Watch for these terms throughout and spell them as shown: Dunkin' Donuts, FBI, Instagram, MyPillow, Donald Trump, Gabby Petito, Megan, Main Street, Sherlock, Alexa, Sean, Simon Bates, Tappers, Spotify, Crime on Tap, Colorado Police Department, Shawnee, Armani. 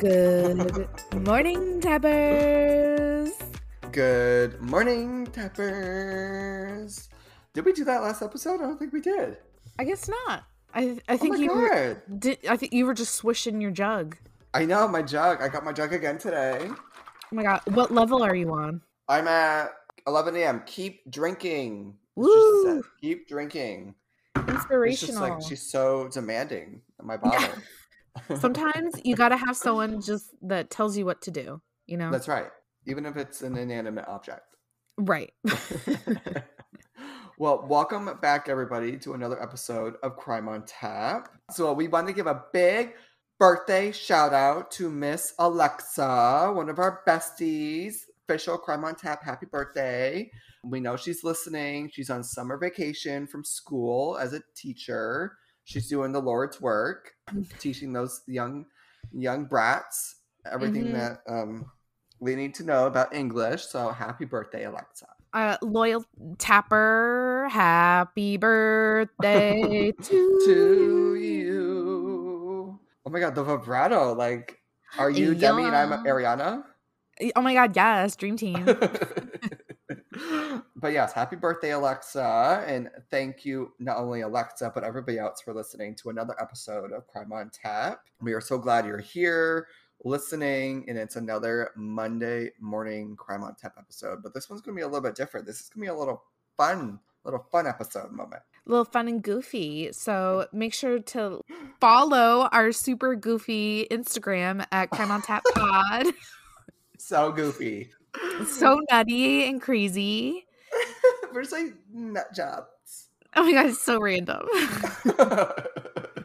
Good morning, Tappers. Good morning, Tappers. Did we do that last episode? I don't think we did. I guess not. I think you were just swishing your jug. I know, my jug. I got my jug again today. Oh my god, what level are you on? I'm at 11 a.m. Keep drinking. Woo! Keep drinking. Inspirational. It's just like she's so demanding in my bottle. Sometimes you gotta have someone just that tells you what to do, you know? That's right. Even if it's an inanimate object. Right. Well, welcome back everybody to another episode of Crime on Tap. So we want to give a big birthday shout out to Miss Alexa, one of our besties. Official Crime on Tap, happy birthday. We know she's listening. She's on summer vacation from school as a teacher. She's doing the Lord's work, teaching those young brats everything that we need to know about English. So happy birthday, Alexa. Loyal Tapper, happy birthday to you. Oh my God, the vibrato. Like, are you Demi and I'm Ariana? Oh my God, yes, dream team. But yes, happy birthday, Alexa. And thank you, not only Alexa, but everybody else for listening to another episode of Crime on Tap. We are so glad you're here listening. And it's another Monday morning Crime on Tap episode. But this one's going to be a little bit different. This is going to be a little fun episode moment. A little fun and goofy. So make sure to follow our super goofy Instagram at Crime on Tap Pod. So goofy. So nutty and crazy. We're just like nut jobs. Oh my God, it's so random. But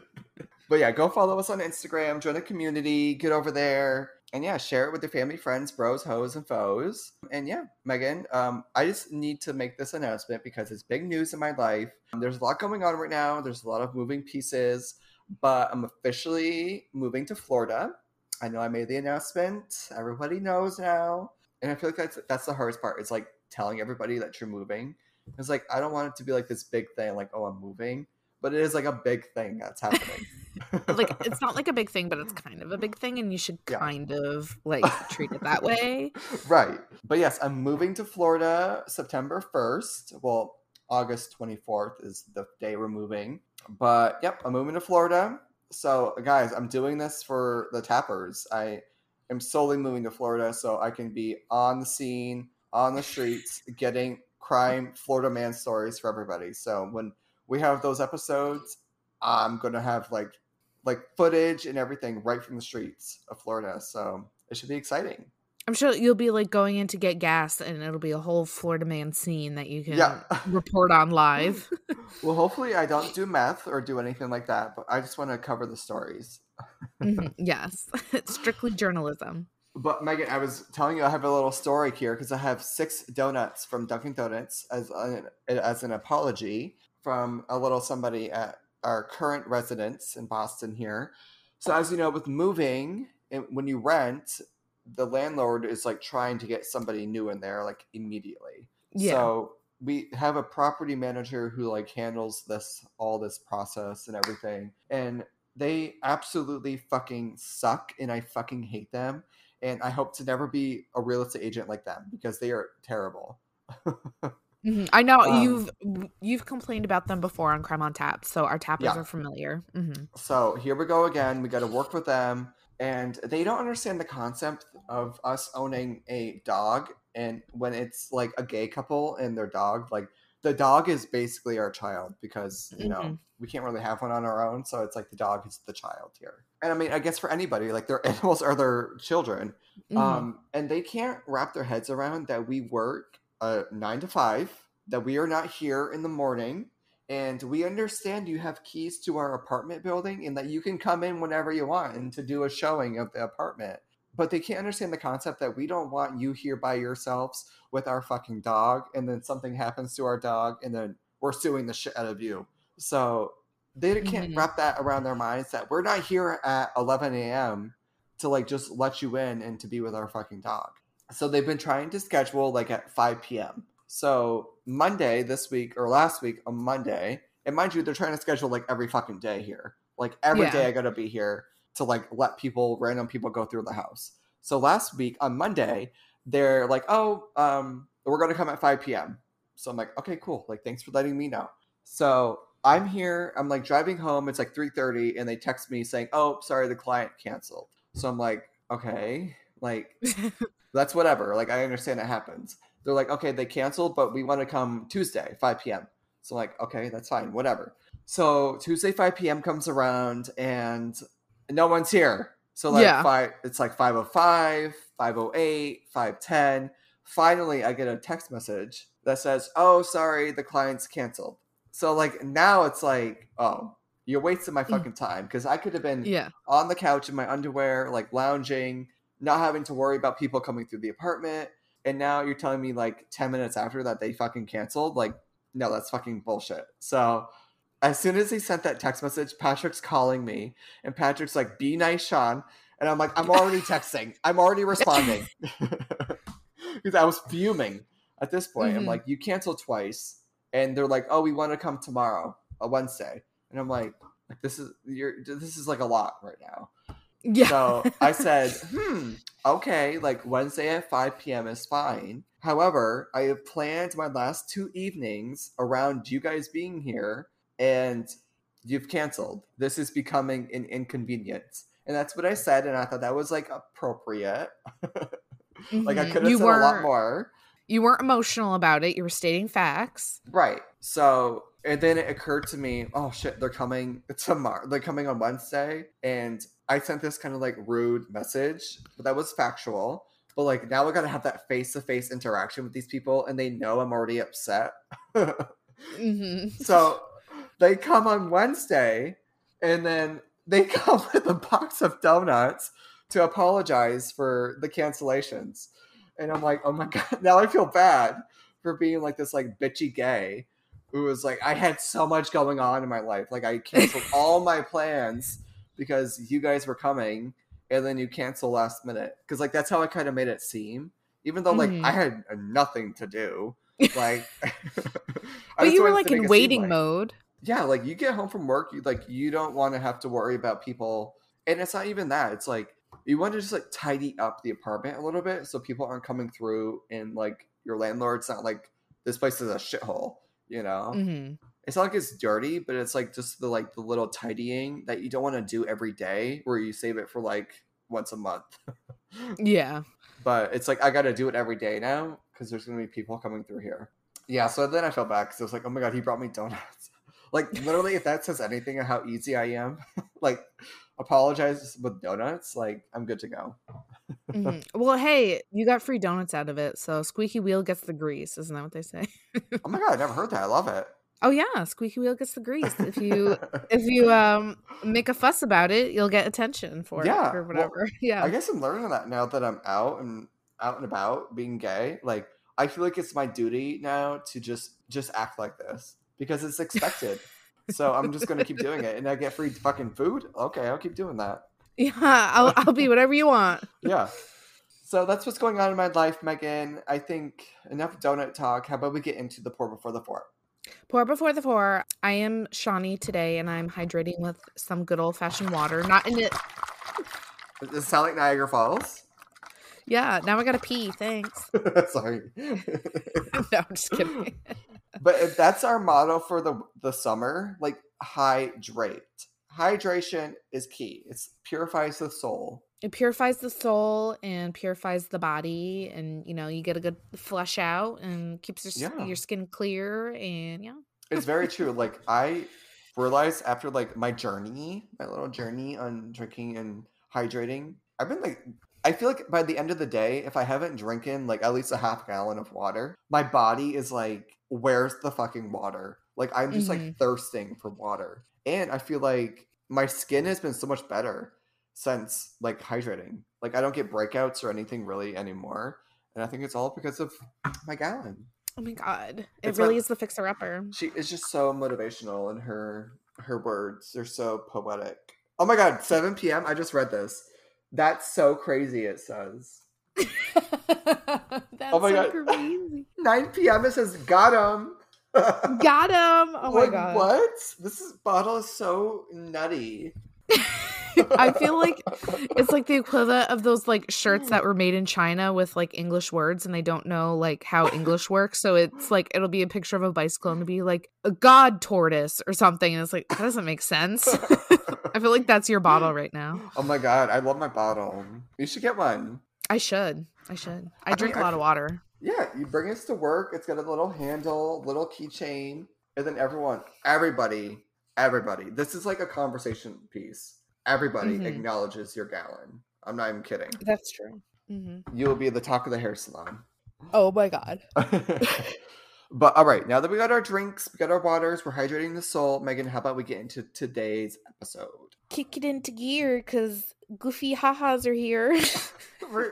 yeah, go follow us on Instagram, join the community, get over there. And yeah, share it with your family, friends, bros, hoes, and foes. And yeah, Megan, I just need to make this announcement because it's big news in my life. There's a lot going on right now. There's a lot of moving pieces, but I'm officially moving to Florida. I know I made the announcement. Everybody knows now. And I feel like that's the hardest part. It's like telling everybody that you're moving. It's like, I don't want it to be like this big thing, like, oh, I'm moving. But it is like a big thing that's happening. Like, it's not like a big thing, but it's kind of a big thing. And you should kind of like treat it that way. Right. But yes, I'm moving to Florida September 1st. Well, August 24th is the day we're moving. But yep, I'm moving to Florida. So guys, I'm doing this for the Tappers. I am solely moving to Florida so I can be on the scene, on the streets, getting crime, Florida man stories for everybody. So when we have those episodes, I'm going to have like footage and everything right from the streets of Florida. So it should be exciting. I'm sure you'll be like going in to get gas and it'll be a whole Florida man scene that you can report on live. Well, hopefully I don't do meth or do anything like that, but I just want to cover the stories. Yes. It's strictly journalism. But Megan, I was telling you I have a little story here because I have 6 donuts from Dunkin' Donuts as an apology from a little somebody at our current residence in Boston here. So as you know, with moving, when you rent, the landlord is like trying to get somebody new in there like immediately. Yeah. So we have a property manager who like handles all this process and everything. And they absolutely fucking suck and I fucking hate them. And I hope to never be a real estate agent like them because they are terrible. I know you've complained about them before on Crime on Tap. So our Tappers are familiar. Mm-hmm. So here we go again. We got to work with them. And they don't understand the concept of us owning a dog. And when it's like a gay couple and their dog, like the dog is basically our child because, you know, we can't really have one on our own. So it's like the dog is the child here. And I mean, I guess for anybody, like their animals are their children. Mm-hmm. And they can't wrap their heads around that we work 9 to 5, that we are not here in the morning. And we understand you have keys to our apartment building and that you can come in whenever you want and to do a showing of the apartment. But they can't understand the concept that we don't want you here by yourselves with our fucking dog. And then something happens to our dog and then we're suing the shit out of you. So they can't wrap that around their minds that we're not here at 11 a.m. to like just let you in and to be with our fucking dog. So they've been trying to schedule like at 5 p.m. So Monday this week or last week on Monday, and mind you, they're trying to schedule like every fucking day here. Like every day I got to be here. to like let people, random people go through the house. So last week on Monday, they're like, oh, we're going to come at 5 p.m. So I'm like, okay, cool. Like, thanks for letting me know. So I'm here. I'm like driving home. It's like 3:30 and they text me saying, oh, sorry, the client canceled. So I'm like, okay, like that's whatever. Like, I understand it happens. They're like, okay, they canceled, but we want to come Tuesday, 5 p.m. So I'm like, okay, that's fine, whatever. So Tuesday, 5 p.m. comes around and no one's here. So like it's like 5:05, 5:08, 5:10. Finally, I get a text message that says, oh, sorry, the client's canceled. So like now it's like, oh, you're wasting my fucking time, because I could have been on the couch in my underwear, like lounging, not having to worry about people coming through the apartment. And now you're telling me like 10 minutes after that they fucking canceled. Like, no, that's fucking bullshit. So as soon as he sent that text message, Patrick's calling me and Patrick's like, be nice, Sean. And I'm like, I'm already texting. I'm already responding. Because I was fuming at this point. Mm-hmm. I'm like, you canceled twice. And they're like, oh, we want to come tomorrow, a Wednesday. And I'm like, this is like a lot right now. Yeah. So I said, okay, like Wednesday at 5 p.m. is fine. However, I have planned my last two evenings around you guys being here and you've canceled. This is becoming an inconvenience. And that's what I said. And I thought that was like appropriate. Like I could have said a lot more. You weren't emotional about it. You were stating facts. Right. So, and then it occurred to me, oh shit, they're coming tomorrow. They're coming on Wednesday. And I sent this kind of like rude message, but that was factual. But like now I got to have that face-to-face interaction with these people and they know I'm already upset. Mm-hmm. So they come on Wednesday and then they come with a box of donuts to apologize for the cancellations. And I'm like, oh my God, now I feel bad for being like this like bitchy gay who was like, I had so much going on in my life. Like I canceled all my plans because you guys were coming and then you cancel last minute. Cause like, that's how I kind of made it seem, even though like I had nothing to do. Like, but you were like in waiting mode. Yeah. Like you get home from work, you don't want to have to worry about people. And it's not even that. It's like, you want to just like tidy up the apartment a little bit so people aren't coming through and like your landlord's not like, this place is a shithole, you know? Mm-hmm. It's not like it's dirty, but it's like just the little tidying that you don't want to do every day where you save it for like once a month. Yeah. But it's like, I got to do it every day now because there's going to be people coming through here. Yeah. So then I felt bad because I was like, oh my God, he brought me donuts. Like literally if that says anything of how easy I am, like apologize with donuts, like I'm good to go. Mm-hmm. Well, hey, you got free donuts out of it, so squeaky wheel gets the grease. Isn't that what they say? Oh my God, I never heard that. I love it. Oh yeah, squeaky wheel gets the grease. If you make a fuss about it, you'll get attention for it or whatever. Well, yeah, I guess I'm learning that now that I'm out and about being gay. Like I feel like it's my duty now to just act like this because it's expected. So I'm just going to keep doing it. And I get free fucking food? Okay, I'll keep doing that. Yeah, I'll be whatever you want. Yeah. So that's what's going on in my life, Megan. I think enough donut talk. How about we get into the pour before the pour? Pour before the pour. I am Shawnee today, and I'm hydrating with some good old-fashioned water. Not in it. Does it sound like Niagara Falls? Yeah, now I got to pee. Thanks. Sorry. No, I'm just kidding. But if that's our motto for the summer, like hydrate. Hydration is key. It purifies the soul. It purifies the soul and purifies the body. And, you know, you get a good flush out and keeps your skin clear. And, yeah. It's very true. Like, I realized after, like, my little journey on drinking and hydrating, I've been, like... I feel like by the end of the day, if I haven't drinking like at least a half gallon of water, my body is like, where's the fucking water? Like I'm just like thirsting for water. And I feel like my skin has been so much better since like hydrating. Like I don't get breakouts or anything really anymore. And I think it's all because of my gallon. Oh my God. It really is the fixer upper. She is just so motivational and her words are so poetic. Oh my God. 7 p.m. I just read this. That's so crazy, it says. That's crazy. 9 p.m. it says, got him. Got him. Oh my God. What? This bottle is so nutty. I feel like it's like the equivalent of those like shirts that were made in China with like English words, and they don't know like how English works. So it's like it'll be a picture of a bicycle and it'll be like a god tortoise or something, and it's like that doesn't make sense. I feel like that's your bottle right now. Oh my god, I love my bottle. You should get one. I should. I drink a lot of water. Yeah, you bring this to work. It's got a little handle, little keychain, and then everybody. This is like a conversation piece. Everybody acknowledges your gallon. I'm not even kidding. That's true. Mm-hmm. You will be the talk of the hair salon. Oh my god. But all right, now that we got our drinks, we got our waters, we're hydrating the soul. Megan, how about we get into today's episode? Kick it into gear because goofy ha-has are here. Oh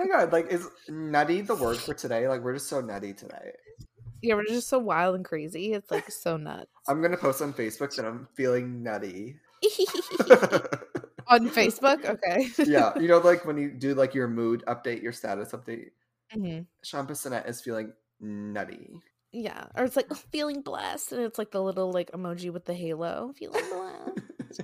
my god, like is nutty the word for today? Like we're just so nutty today. Yeah, we're just so wild and crazy. It's like so nuts. I'm going to post on Facebook that I'm feeling nutty. On Facebook? Okay. Yeah. You know, like when you do like your mood update, your status update, Sean Bissonette is feeling nutty. Yeah. Or it's like feeling blessed. And it's like the little like emoji with the halo. Feeling blessed.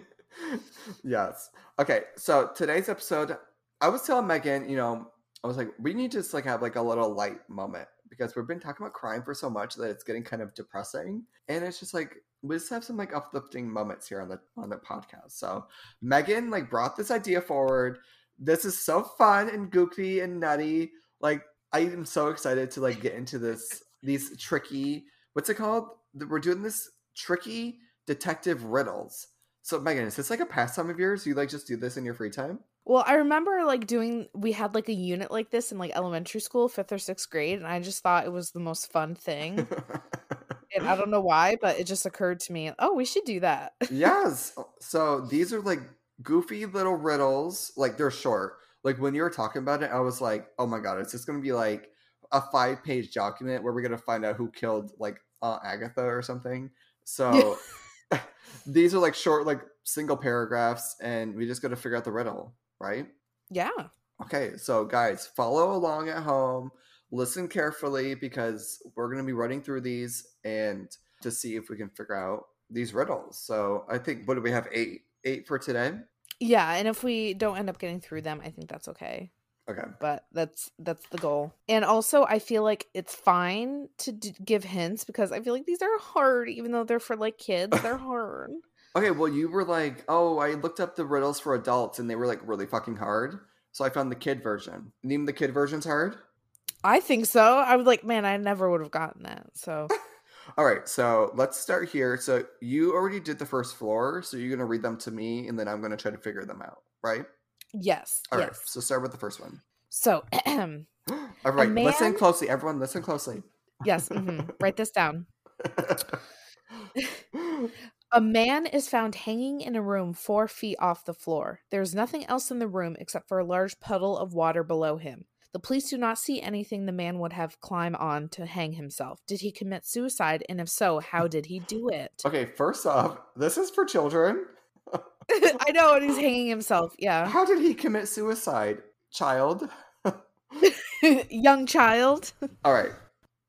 Yes. Okay. So today's episode, I was telling Megan, you know, I was like, we need to just like have like a little light moment because we've been talking about crime for so much that it's getting kind of depressing. And it's just like, we just have some like uplifting moments here on the podcast. So Megan like brought this idea forward. This is so fun and goofy and nutty. Like I am so excited to like get into this, these tricky, what's it called? We're doing this tricky detective riddles. So Megan, is this like a pastime of yours? You like just do this in your free time? Well, I remember like we had like a unit like this in like elementary school, 5th or 6th grade. And I just thought it was the most fun thing. And I don't know why, but it just occurred to me. Oh, we should do that. Yes. So these are like goofy little riddles. Like they're short. Like when you were talking about it, I was like, oh my god, it's just going to be like a 5-page document where we're going to find out who killed like Aunt Agatha or something. So these are like short, like single paragraphs, and we just got to figure out the riddle, right? Yeah. Okay. So guys, follow along at home. Listen carefully because we're going to be running through these and to see if we can figure out these riddles. So I think, what do we have? Eight for today? Yeah. And if we don't end up getting through them, I think that's okay. Okay. But that's the goal. And also I feel like it's fine to give hints because I feel like these are hard, even though they're for like kids, they're hard. Okay. Well, you were like, oh, I looked up the riddles for adults and they were like really fucking hard. So I found the kid version. And even the kid version's hard? I think so. I was like, man, I never would have gotten that. So, all right. So let's start here. So you already did the first floor. So you're going to read them to me and then I'm going to try to figure them out. Right? Yes. All right. So start with the first one. So. All right. Listen closely. Everyone listen closely. Yes. Write this down. A man is found hanging in a room 4 feet off the floor. There's nothing else in the room except for a large puddle of water below him. The police do not see anything the man would have climbed on to hang himself. Did he commit suicide? And if so, how did he do it? Okay, first off, this is for children. I know, and he's hanging himself, yeah. How did he commit suicide, child? Young child. All right.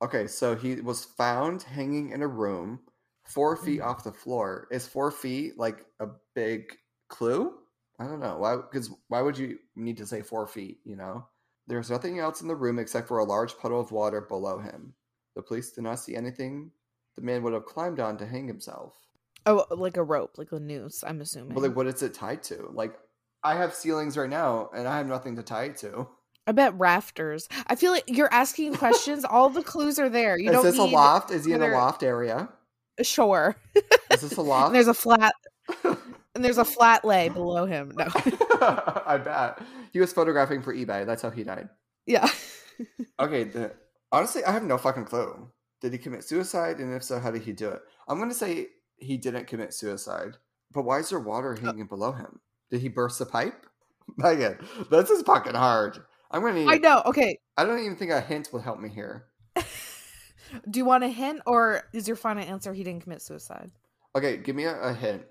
Okay, so he was found hanging in a room 4 feet off the floor. Is 4 feet like a big clue? I don't know. Why? Because why would you need to say 4 feet, you know? There's nothing else in the room except for a large puddle of water below him. The police did not see anything the man would have climbed on to hang himself. Oh, like a rope, like a noose, I'm assuming. But like, what is it tied to? Like, I have ceilings right now, and I have nothing to tie it to. I bet rafters. I feel like you're asking questions. All the clues are there. You don't need... Is this a loft? Is he in a loft area? Sure. Is this a loft? And there's a flat lay below him. No. I bet. He was photographing for eBay. That's how he died. Yeah. Okay. Honestly, I have no fucking clue. Did he commit suicide? And if so, how did he do it? I'm going to say he didn't commit suicide. But why is there water hanging below him? Did he burst a pipe? Megan, this is fucking hard. I know. Okay. I don't even think a hint will help me here. Do you want a hint? Or is your final answer he didn't commit suicide? Okay. Give me a hint.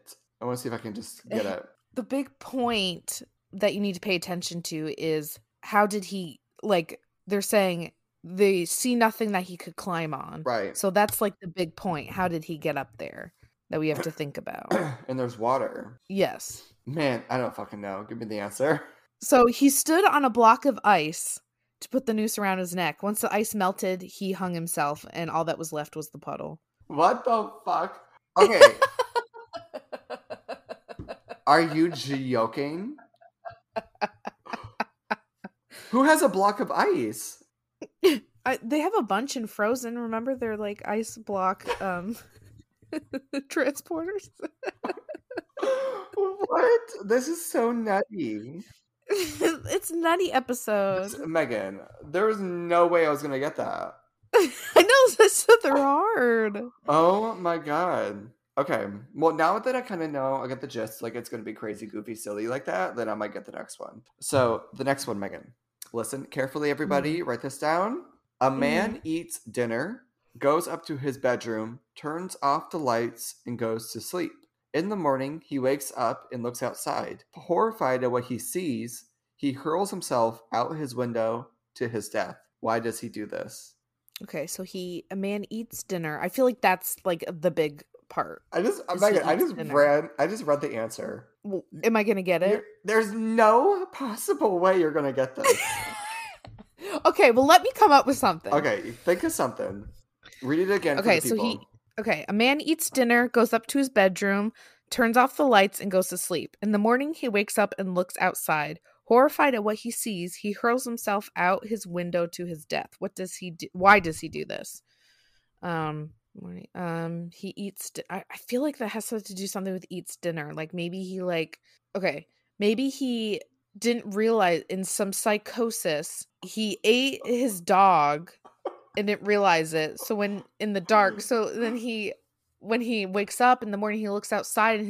I want to see if I can just get it. The big point that you need to pay attention to is how did he, like, they're saying they see nothing that he could climb on. Right. So that's like the big point. How did he get up there? that we have to think about. And there's water. Yes. Man, I don't fucking know. Give me the answer. So he stood on a block of ice to put the noose around his neck. Once the ice melted, he hung himself, and all that was left was the puddle. What the fuck? Okay. Are you joking? Who has a block of ice? They have a bunch in Frozen. Remember, they're like ice block transporters. What? This is so nutty. It's nutty episode. Megan, there was no way I was going to get that. I know, that's so hard. Oh my god. Okay, well, now that I kind of know, I get the gist, like it's going to be crazy, goofy, silly like that, then I might get the next one. So the next one, Megan. Listen carefully, everybody. Write this down. A man eats dinner, goes up to his bedroom, turns off the lights, and goes to sleep. In the morning, he wakes up and looks outside. Horrified at what he sees, he hurls himself out his window to his death. Why does he do this? Okay, so a man eats dinner. I feel like that's like the big part. I just read the answer. Well, am I gonna get it? There's no possible way you're gonna get this. Okay, well, let me come up with something. Okay, think of something. Read it again. Okay, for the people. A man eats dinner, goes up to his bedroom, turns off the lights, and goes to sleep. In the morning, he wakes up and looks outside. Horrified at what he sees, he hurls himself out his window to his death. What does he do? Why does he do this? He eats. I feel like that has to do something with eats dinner. Like maybe he maybe he didn't realize in some psychosis he ate his dog and didn't realize it. So when in the dark, when he wakes up in the morning, he looks outside and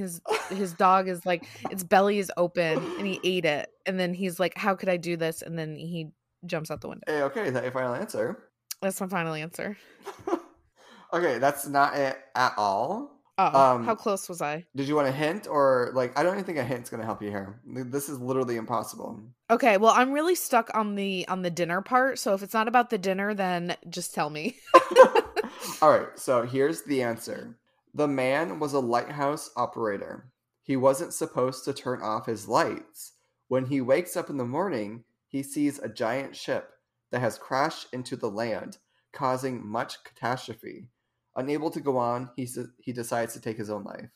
his dog is like, its belly is open and he ate it. And then he's like, how could I do this? And then he jumps out the window. Hey, okay, is that your final answer? That's my final answer. Okay, that's not it at all. Oh, how close was I? Did you want a hint or I don't even think a hint's going to help you here. This is literally impossible. Okay, well, I'm really stuck on the dinner part. So if it's not about the dinner, then just tell me. All right, so here's the answer. The man was a lighthouse operator. He wasn't supposed to turn off his lights. When he wakes up in the morning, he sees a giant ship that has crashed into the land, causing much catastrophe. Unable to go on, he decides to take his own life.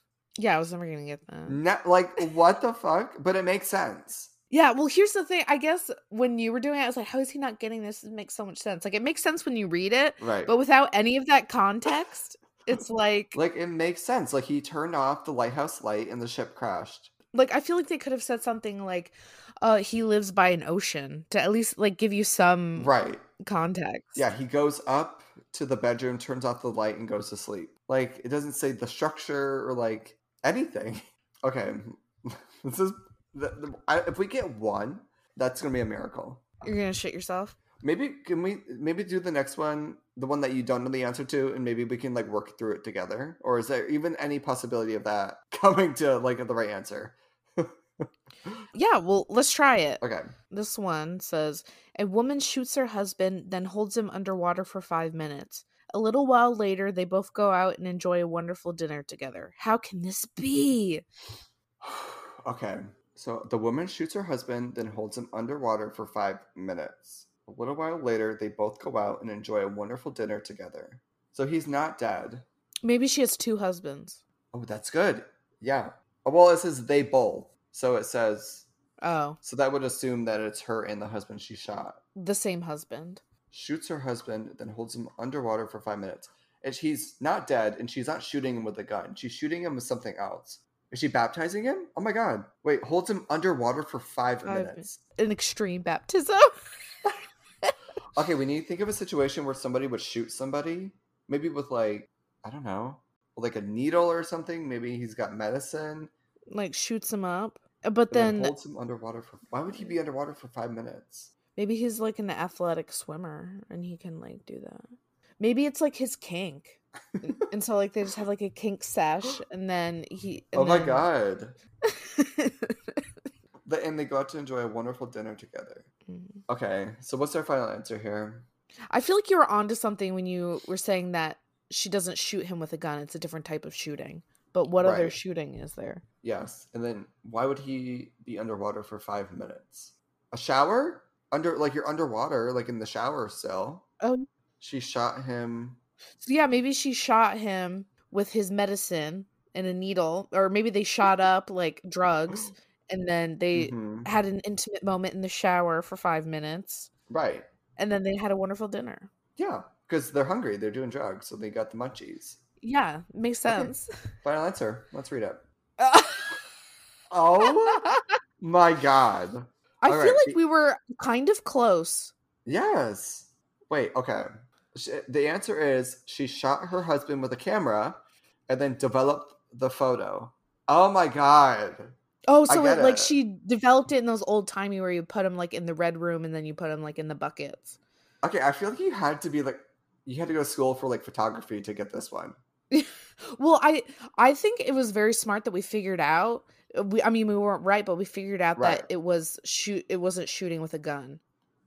Yeah, I was never gonna get that. What the fuck? But it makes sense. Yeah, well, here's the thing. I guess when you were doing it, I was like, how is he not getting this? It makes so much sense. Like, it makes sense when you read it. Right. But without any of that context, it's like... Like, it makes sense. Like, he turned off the lighthouse light and the ship crashed. Like, I feel like they could have said something like, he lives by an ocean. To at least, give you some... Right. Context. Yeah, he goes up to the bedroom, turns off the light, and goes to sleep. Like, it doesn't say the structure or anything. Okay, this is if we get one, that's gonna be a miracle. You're gonna shit yourself. Can we do the next one, the one that you don't know the answer to, and maybe we can work through it together? Or is there even any possibility of that coming to the right answer? Yeah, well, let's try it. Okay. This one says, a woman shoots her husband, then holds him underwater for 5 minutes. A little while later, they both go out and enjoy a wonderful dinner together. How can this be? Okay. So the woman shoots her husband, then holds him underwater for 5 minutes. A little while later, they both go out and enjoy a wonderful dinner together. So he's not dead. Maybe she has two husbands. Oh, that's good. Yeah. Well, it says they both. So it says... Oh. So that would assume that it's her and the husband she shot. The same husband. Shoots her husband, then holds him underwater for 5 minutes. And he's not dead, and she's not shooting him with a gun. She's shooting him with something else. Is she baptizing him? Oh my god. Wait, holds him underwater for 5 minutes. An extreme baptism. Okay, we need to think of a situation where somebody would shoot somebody. Maybe with I don't know, a needle or something. Maybe he's got medicine. Shoots him up, but then holds him underwater for... Why would he be underwater for 5 minutes? Maybe he's an athletic swimmer and he can do that. Maybe it's his kink, and so they just have a kink sesh, and then he... And oh my god! And they go out to enjoy a wonderful dinner together. Mm-hmm. Okay, so what's our final answer here? I feel like you were onto something when you were saying that she doesn't shoot him with a gun. It's a different type of shooting. But what other shooting is there? Yes. And then why would he be underwater for 5 minutes? A shower? You're underwater, like in the shower still. Oh. She shot him. So yeah, maybe she shot him with his medicine and a needle. Or maybe they shot up, like, drugs. And then they had an intimate moment in the shower for 5 minutes. Right. And then they had a wonderful dinner. Yeah, because they're hungry. They're doing drugs, so they got the munchies. Yeah, makes sense. Okay. Final answer. Let's read it. Oh my God. I feel like we were kind of close. Yes. Wait, okay. The answer is she shot her husband with a camera and then developed the photo. Oh my God. Oh, so like she developed it in those old timey where you put them like in the red room and then you put them like in the buckets. Okay, I feel like you had to go to school for like photography to get this one. Well, I think it was very smart that we figured out. We weren't right, but we figured out that it wasn't shooting with a gun.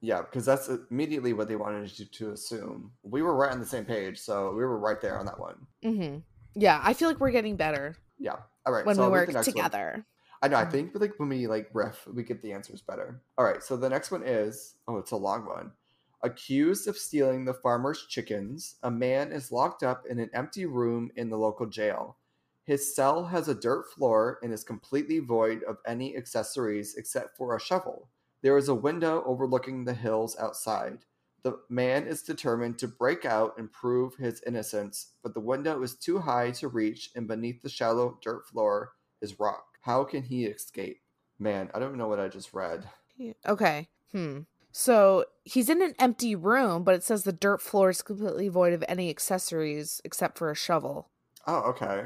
Yeah, because that's immediately what they wanted you to assume. We were right on the same page, so we were right there on that one. Mm-hmm. Yeah, I feel like we're getting better. Yeah. All right. When we work together. One. I know. I think like when we like riff, we get the answers better. All right. So the next one is it's a long one. Accused of stealing the farmer's chickens, a man is locked up in an empty room in the local jail. His cell has a dirt floor and is completely void of any accessories except for a shovel. There is a window overlooking the hills outside. The man is determined to break out and prove his innocence, but the window is too high to reach, and beneath the shallow dirt floor is rock. How can he escape? Man, I don't know what I just read. Okay. So he's in an empty room, but it says the dirt floor is completely void of any accessories except for a shovel. Oh, okay.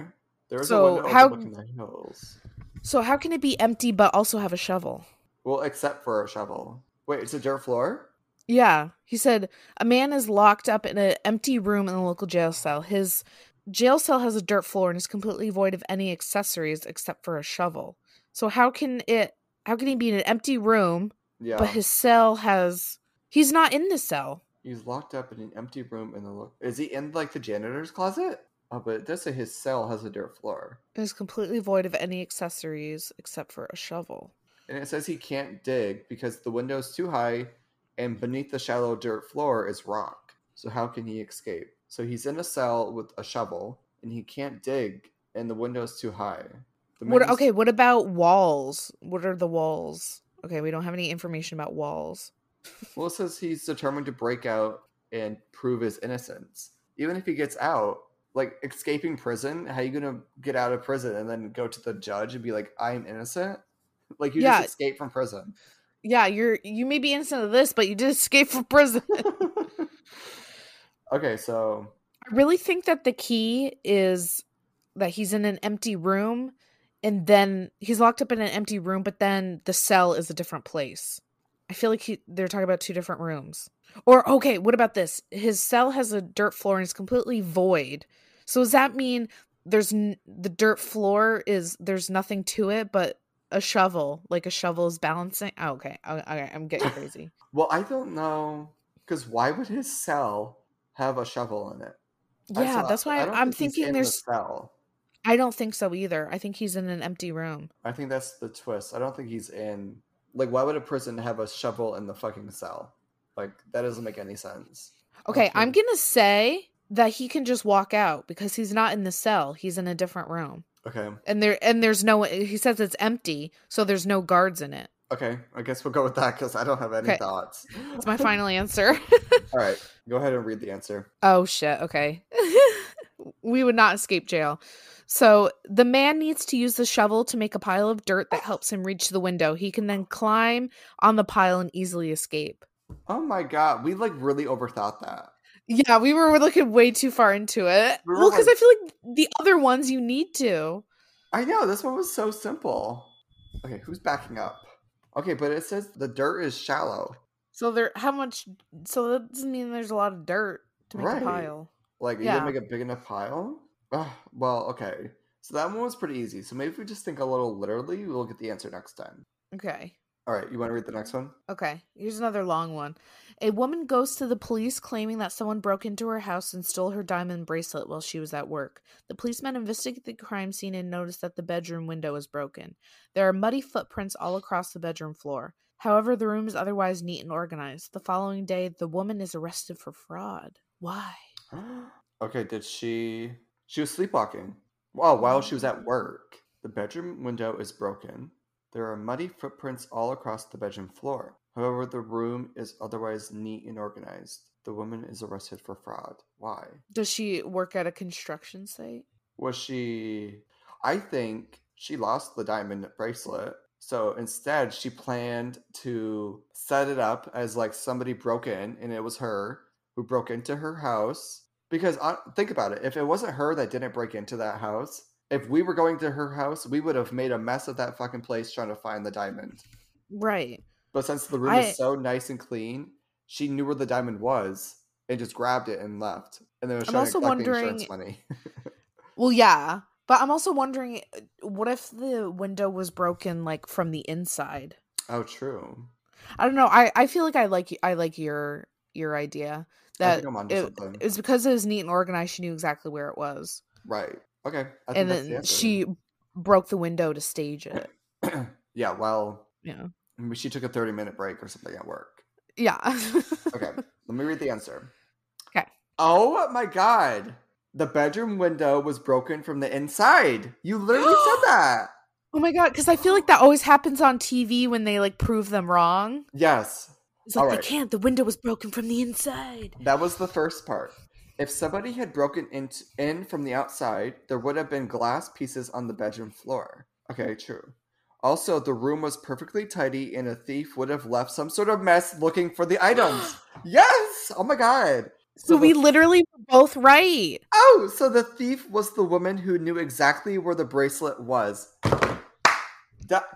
There's a window overlooking the hills. So how can it be empty but also have a shovel? Well, except for a shovel. Wait, it's a dirt floor? Yeah. He said a man is locked up in an empty room in the local jail cell. His jail cell has a dirt floor and is completely void of any accessories except for a shovel. So how can he be in an empty room? Yeah. But his cell he's not in the cell. He's locked up in an empty room in the is he in like the janitor's closet? Oh, but it does say his cell has a dirt floor. It is completely void of any accessories except for a shovel. And it says he can't dig because the window's too high and beneath the shallow dirt floor is rock. So how can he escape? So he's in a cell with a shovel and he can't dig and the window's too high. What about walls? What are the walls? Okay, we don't have any information about walls. Well, it says he's determined to break out and prove his innocence. Even if he gets out, like escaping prison, how are you going to get out of prison and then go to the judge and be like, I'm innocent? Like just escaped from prison. Yeah, you may be innocent of this, but you did escape from prison. Okay, so. I really think that the key is that he's in an empty room. And then he's locked up in an empty room, but then the cell is a different place. I feel like they're talking about two different rooms. Or, okay, what about this? His cell has a dirt floor and it's completely void. So does that mean the dirt floor is, there's nothing to it, but a shovel, like a shovel is balancing? Oh, okay, I'm getting crazy. Well, I don't know, because why would his cell have a shovel in it? Yeah, that's why I'm thinking there's... The cell. I don't think so either. I think he's in an empty room. I think that's the twist. I don't think he's in... Like, why would a prison have a shovel in the fucking cell? Like, that doesn't make any sense. Okay, I'm going to say that he can just walk out because he's not in the cell. He's in a different room. Okay. And there's no... He says it's empty, so there's no guards in it. Okay, I guess we'll go with that because I don't have any thoughts. That's my final answer. All right, go ahead and read the answer. Oh, shit, okay. We would not escape jail. So the man needs to use the shovel to make a pile of dirt that helps him reach the window. He can then climb on the pile and easily escape. Oh my God. We like really overthought that. Yeah, we were looking way too far into it. Well, because I feel like the other ones you need to. I know. This one was so simple. Okay, who's backing up? Okay, but it says the dirt is shallow. So that doesn't mean there's a lot of dirt to make a pile. Like, you didn't make a big enough pile? Well, okay. So that one was pretty easy. So maybe if we just think a little literally, we'll get the answer next time. Okay. All right, you want to read the next one? Okay, here's another long one. A woman goes to the police claiming that someone broke into her house and stole her diamond bracelet while she was at work. The policemen investigate the crime scene and notice that the bedroom window is broken. There are muddy footprints all across the bedroom floor. However, the room is otherwise neat and organized. The following day, the woman is arrested for fraud. Why? Okay, did she... She was sleepwalking. Wow, while she was at work. The bedroom window is broken. There are muddy footprints all across the bedroom floor. However, the room is otherwise neat and organized. The woman is arrested for fraud. Why? Does she work at a construction site? Was she... I think she lost the diamond bracelet. So instead, she planned to set it up as like somebody broke in, and it was her who broke into her house. Because think about it. If it wasn't her that didn't break into that house... If we were going to her house, we would have made a mess of that fucking place trying to find the diamond. Right. But since the room is so nice and clean, she knew where the diamond was and just grabbed it and left. And then was trying to collect the insurance money. Well, yeah. But I'm also wondering, what if the window was broken like from the inside? Oh, true. I don't know. I feel like I like your idea. That I think I'm onto something. It was because it was neat and organized. She knew exactly where it was. Right. Okay. I think that's the answer. She broke the window to stage it. Yeah, well, yeah. She took a 30-minute break or something at work. Yeah. Okay, let me read the answer. Okay. Oh my God. The bedroom window was broken from the inside. You literally said that. Oh my God, because I feel like that always happens on TV when they like prove them wrong. Yes. It's like, All right. They can't. The window was broken from the inside. That was the first part. If somebody had broken in from the outside, there would have been glass pieces on the bedroom floor. Okay, true. Also, the room was perfectly tidy and a thief would have left some sort of mess looking for the items. Yes! Oh my God. So we literally were both right. Oh, so the thief was the woman who knew exactly where the bracelet was.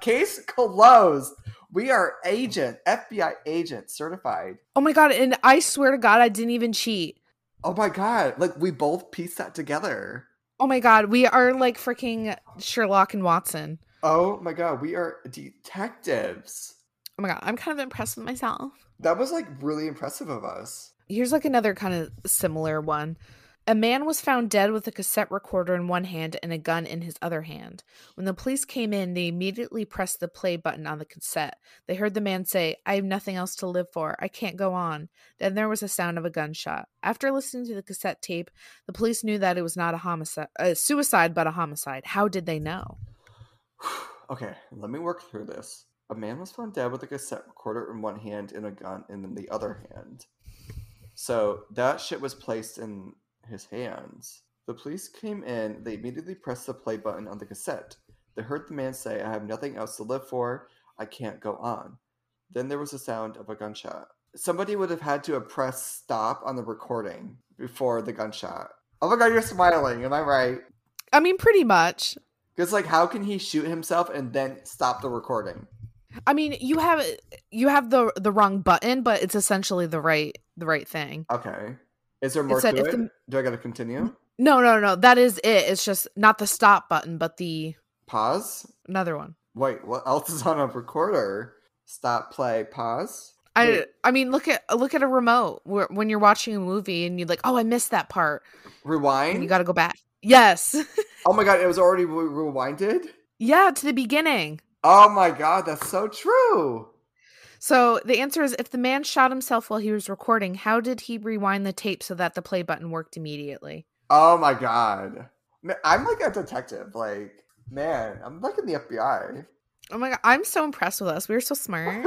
Case closed. We are FBI agent certified. Oh my God, and I swear to God, I didn't even cheat. Oh my God, like we both pieced that together. Oh my God, we are like freaking Sherlock and Watson. Oh my God, we are detectives. Oh my God, I'm kind of impressed with myself. That was like really impressive of us. Here's like another kind of similar one. A man was found dead with a cassette recorder in one hand and a gun in his other hand. When the police came in, they immediately pressed the play button on the cassette. They heard the man say, "I have nothing else to live for. I can't go on." Then there was a sound of a gunshot. After listening to the cassette tape, the police knew that it was not a suicide, but a homicide. How did they know? Okay, let me work through this. A man was found dead with a cassette recorder in one hand and a gun in the other hand. So that shit was placed in his hands. The police came in. They immediately pressed the play button on the cassette. They heard the man say, "I have nothing else to live for. I can't go on." Then there was the sound of a gunshot. Somebody would have had to have pressed stop on the recording before the gunshot. Oh my God, you're smiling. Am I right? I mean, pretty much. Because like, how can he shoot himself and then stop the recording? I mean, you have the wrong button, but it's essentially the right thing. Okay. Is there more to it? Do I gotta continue? No. That is it. It's just not the stop button, but the... Pause? Another one. Wait, what else is on a recorder? Stop, play, pause? I mean, look at a remote when you're watching a movie and you're like, oh, I missed that part. Rewind? And you gotta go back. Yes. Oh my God, it was already rewinded? Yeah, to the beginning. Oh my God, that's so true. So the answer is, if the man shot himself while he was recording, how did he rewind the tape so that the play button worked immediately? Oh my God. I'm like a detective. Like, man, I'm like in the FBI. Oh my God. I'm so impressed with us. We were so smart.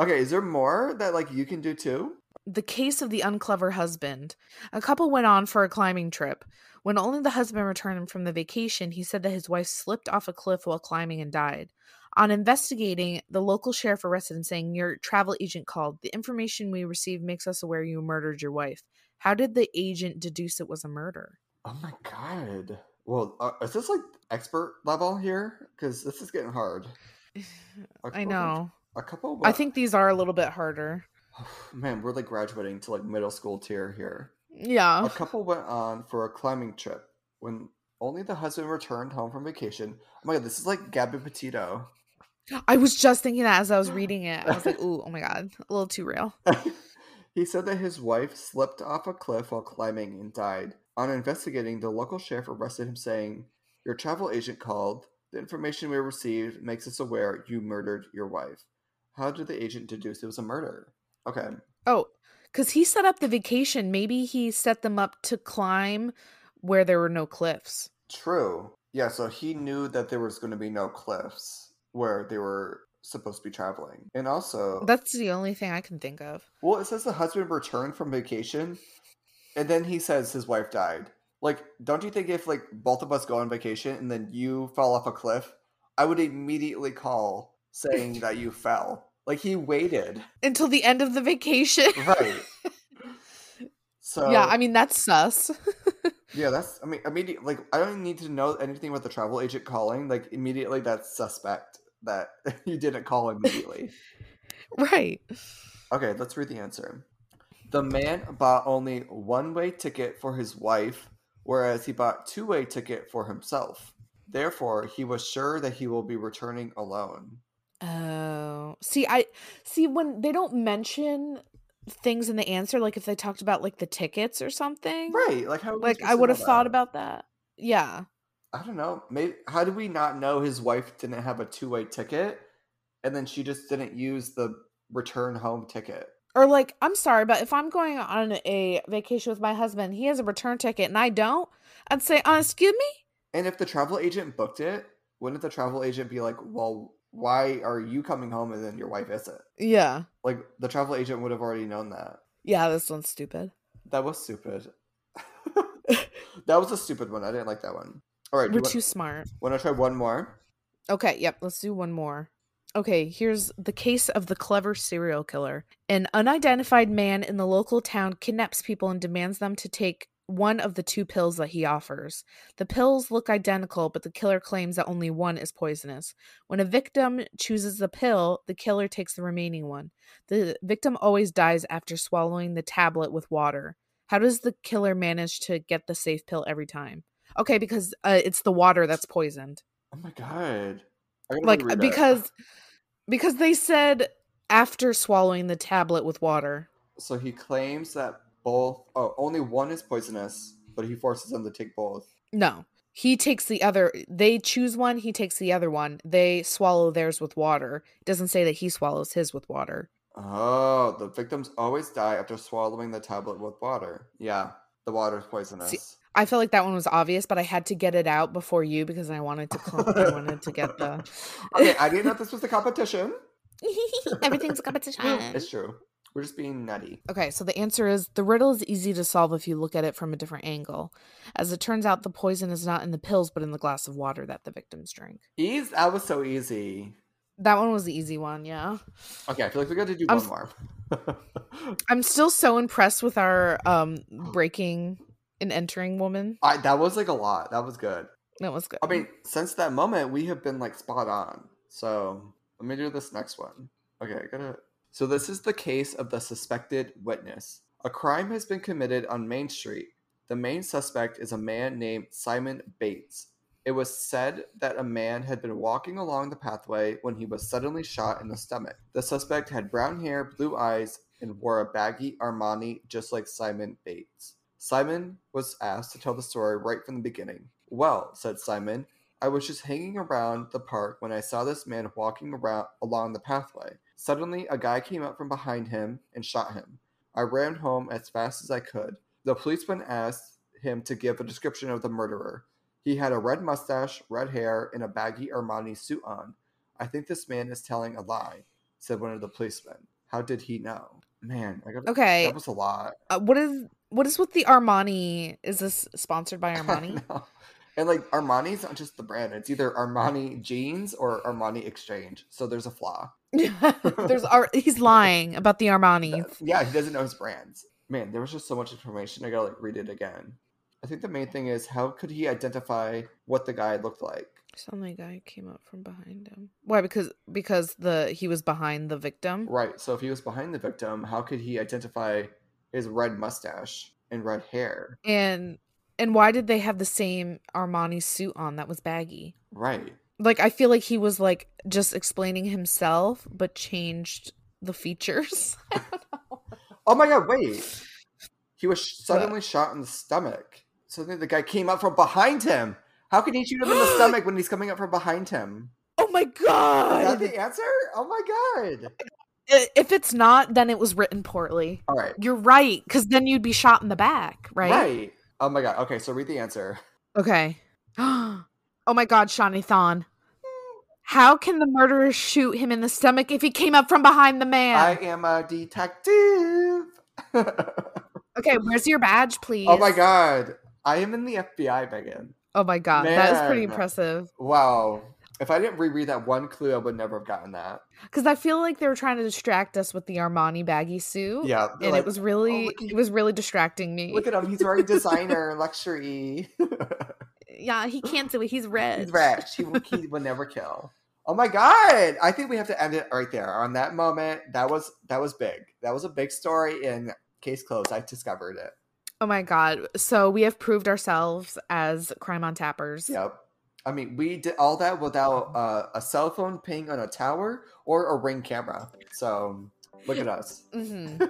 Okay. Is there more that like you can do too? The case of the unclever husband. A couple went on for a climbing trip. When only the husband returned from the vacation, he said that his wife slipped off a cliff while climbing and died. On investigating, the local sheriff arrested him, saying, "Your travel agent called. The information we received makes us aware you murdered your wife." How did the agent deduce it was a murder? Oh my God. Well, is this like expert level here? Because this is getting hard. I know. A couple. I think these are a little bit harder. Man, we're like graduating to like middle school tier here. Yeah. A couple went on for a climbing trip. When only the husband returned home from vacation. Oh my God, this is like Gabby Petito. I was just thinking that as I was reading it. I was like, ooh, oh my God, a little too real. He said that his wife slipped off a cliff while climbing and died. On investigating, the local sheriff arrested him, saying, "Your travel agent called. The information we received makes us aware you murdered your wife." How did the agent deduce it was a murder? Okay. Oh, because he set up the vacation. Maybe he set them up to climb where there were no cliffs. True. Yeah, so he knew that there was going to be no cliffs where they were supposed to be traveling. And also... That's the only thing I can think of. Well, it says the husband returned from vacation, and then he says his wife died. Like, don't you think if, like, both of us go on vacation and then you fall off a cliff, I would immediately call saying that you fell. Like, he waited. Until the end of the vacation. Right. So yeah, I mean, that's sus. Yeah, that's, I mean, immediately, like, I don't need to know anything about the travel agent calling. Like, immediately that's suspect that you didn't call immediately. Right. Okay, let's read the answer. The man bought only one-way ticket for his wife, whereas he bought two-way ticket for himself. Therefore, he was sure that he will be returning alone. Oh. See, when they don't mention things in the answer, like if they talked about like the tickets or something. Right. Like how I would have thought about that. Yeah. I don't know. Maybe how do we not know his wife didn't have a two-way ticket and then she just didn't use the return home ticket? Or like, I'm sorry, but if I'm going on a vacation with my husband, he has a return ticket and I don't, I'd say, excuse me? And if the travel agent booked it, wouldn't the travel agent be like, well, why are you coming home and then your wife isn't? Yeah. Like, the travel agent would have already known that. Yeah, this one's stupid. That was stupid. That was a stupid one. I didn't like that one. All right. We're too smart. Want to try one more? Okay, yep. Let's do one more. Okay, here's the case of the clever serial killer. An unidentified man in the local town kidnaps people and demands them to take one of the two pills that he offers. The pills look identical, but the killer claims that only one is poisonous. When a victim chooses the pill, the killer takes the remaining one. The victim always dies after swallowing the tablet with water. How does the killer manage to get the safe pill every time? Okay, because it's the water that's poisoned. Oh my God. Like, because they said after swallowing the tablet with water. So he claims that only one is poisonous, but he forces them to take both. No, he takes the other. They choose one, he takes the other one. They swallow theirs with water. It doesn't say that he swallows his with water. Oh, the victims always die after swallowing the tablet with water. Yeah, the water is poisonous. See, I feel like that one was obvious, but I had to get it out before you because I wanted to. I wanted to get the. Okay, I didn't know this was a competition. Everything's a competition. It's true. We're just being nutty. Okay, so the answer is, the riddle is easy to solve if you look at it from a different angle. As it turns out, the poison is not in the pills, but in the glass of water that the victims drink. That was so easy. That one was the easy one, yeah. Okay, I feel like we got to do one more. I'm still so impressed with our breaking and entering woman. That was like a lot. That was good. That was good. I mean, since that moment, we have been like spot on. So let me do this next one. Okay, I gotta... So this is the case of the suspected witness. A crime has been committed on Main Street. The main suspect is a man named Simon Bates. It was said that a man had been walking along the pathway when he was suddenly shot in the stomach. The suspect had brown hair, blue eyes, and wore a baggy Armani just like Simon Bates. Simon was asked to tell the story right from the beginning. "Well," said Simon, "I was just hanging around the park when I saw this man walking along the pathway. Suddenly, a guy came up from behind him and shot him. I ran home as fast as I could." The policeman asked him to give a description of the murderer. "He had a red mustache, red hair, and a baggy Armani suit on. I think this man is telling a lie," said one of the policemen. "How did he know?" Man, okay. That was a lot. What is with the Armani? Is this sponsored by Armani? No. And like, Armani's not just the brand. It's either Armani Jeans or Armani Exchange. So there's a flaw. He's lying about the Armani. Yeah, he doesn't know his brands. Man, there was just so much information. I gotta like read it again. I think the main thing is, how could he identify what the guy looked like? Some guy came up from behind him. Why? Because he was behind the victim. Right. So if he was behind the victim, how could he identify his red mustache and red hair? And why did they have the same Armani suit on that was baggy? Right. Like, I feel like he was, like, just explaining himself, but changed the features. I don't know. Oh, my God, wait. He was suddenly shot in the stomach. So then the guy came up from behind him. How can he shoot him in the stomach when he's coming up from behind him? Oh, my God. Is that the answer? Oh, my God. If it's not, then it was written poorly. All right. You're right, because then you'd be shot in the back, right? Right. Oh, my God. Okay, so read the answer. Okay. Oh, my God, Shawnee Thon. How can the murderer shoot him in the stomach if he came up from behind the man? I am a detective. Okay, where's your badge, please? Oh, my God. I am in the FBI, Megan. Oh, my God. Man. That is pretty impressive. Wow. If I didn't reread that one clue, I would never have gotten that. Because I feel like they were trying to distract us with the Armani baggy suit. Yeah. And like, it was really distracting me. Look at him. He's wearing designer luxury. Yeah, he can't do it. He's rich. He's rich. He will never kill. Oh, my God. I think we have to end it right there. On that moment, that was big. That was a big story, and case closed. I discovered it. Oh, my God. So we have proved ourselves as Crime on Tappers. Yep. I mean, we did all that without a cell phone ping on a tower or a Ring camera. So look at us. Mm-hmm.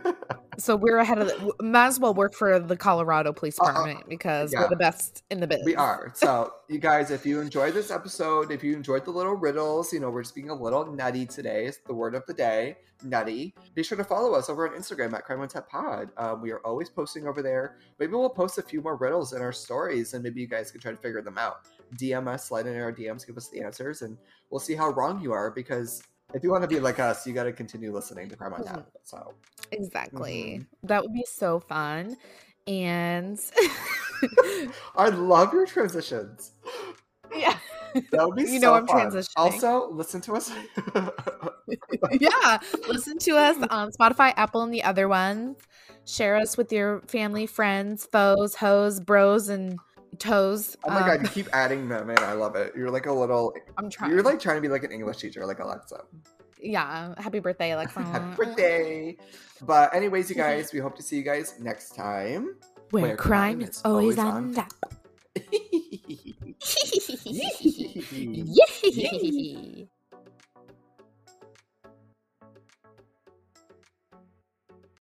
So we're ahead of the... Might as well work for the Colorado Police Department because we're the best in the biz. We are. So you guys, if you enjoyed this episode, if you enjoyed the little riddles, you know, we're just being a little nutty today. It's the word of the day. Nutty. Be sure to follow us over on Instagram at Crime on Tap Pod. We are always posting over there. Maybe we'll post a few more riddles in our stories and maybe you guys can try to figure them out. DM us, slide in our DMs, give us the answers, and we'll see how wrong you are, because if you want to be like us, you got to continue listening to Crime on Tap. So exactly. Mm-hmm. That would be so fun. And I love your transitions. Yeah. That would be so fun. I'm transitioning. Also, listen to us. Yeah. Listen to us on Spotify, Apple, and the other ones. Share us with your family, friends, foes, hoes, bros, and toes. Oh my God, you keep adding them in. I love it. You're like a little... I'm trying. You're like trying to be like an English teacher, like Alexa. Yeah. Happy birthday, Alexa. Happy birthday. But anyways, you guys, we hope to see you guys next time. Where crime is always on tap. Yay!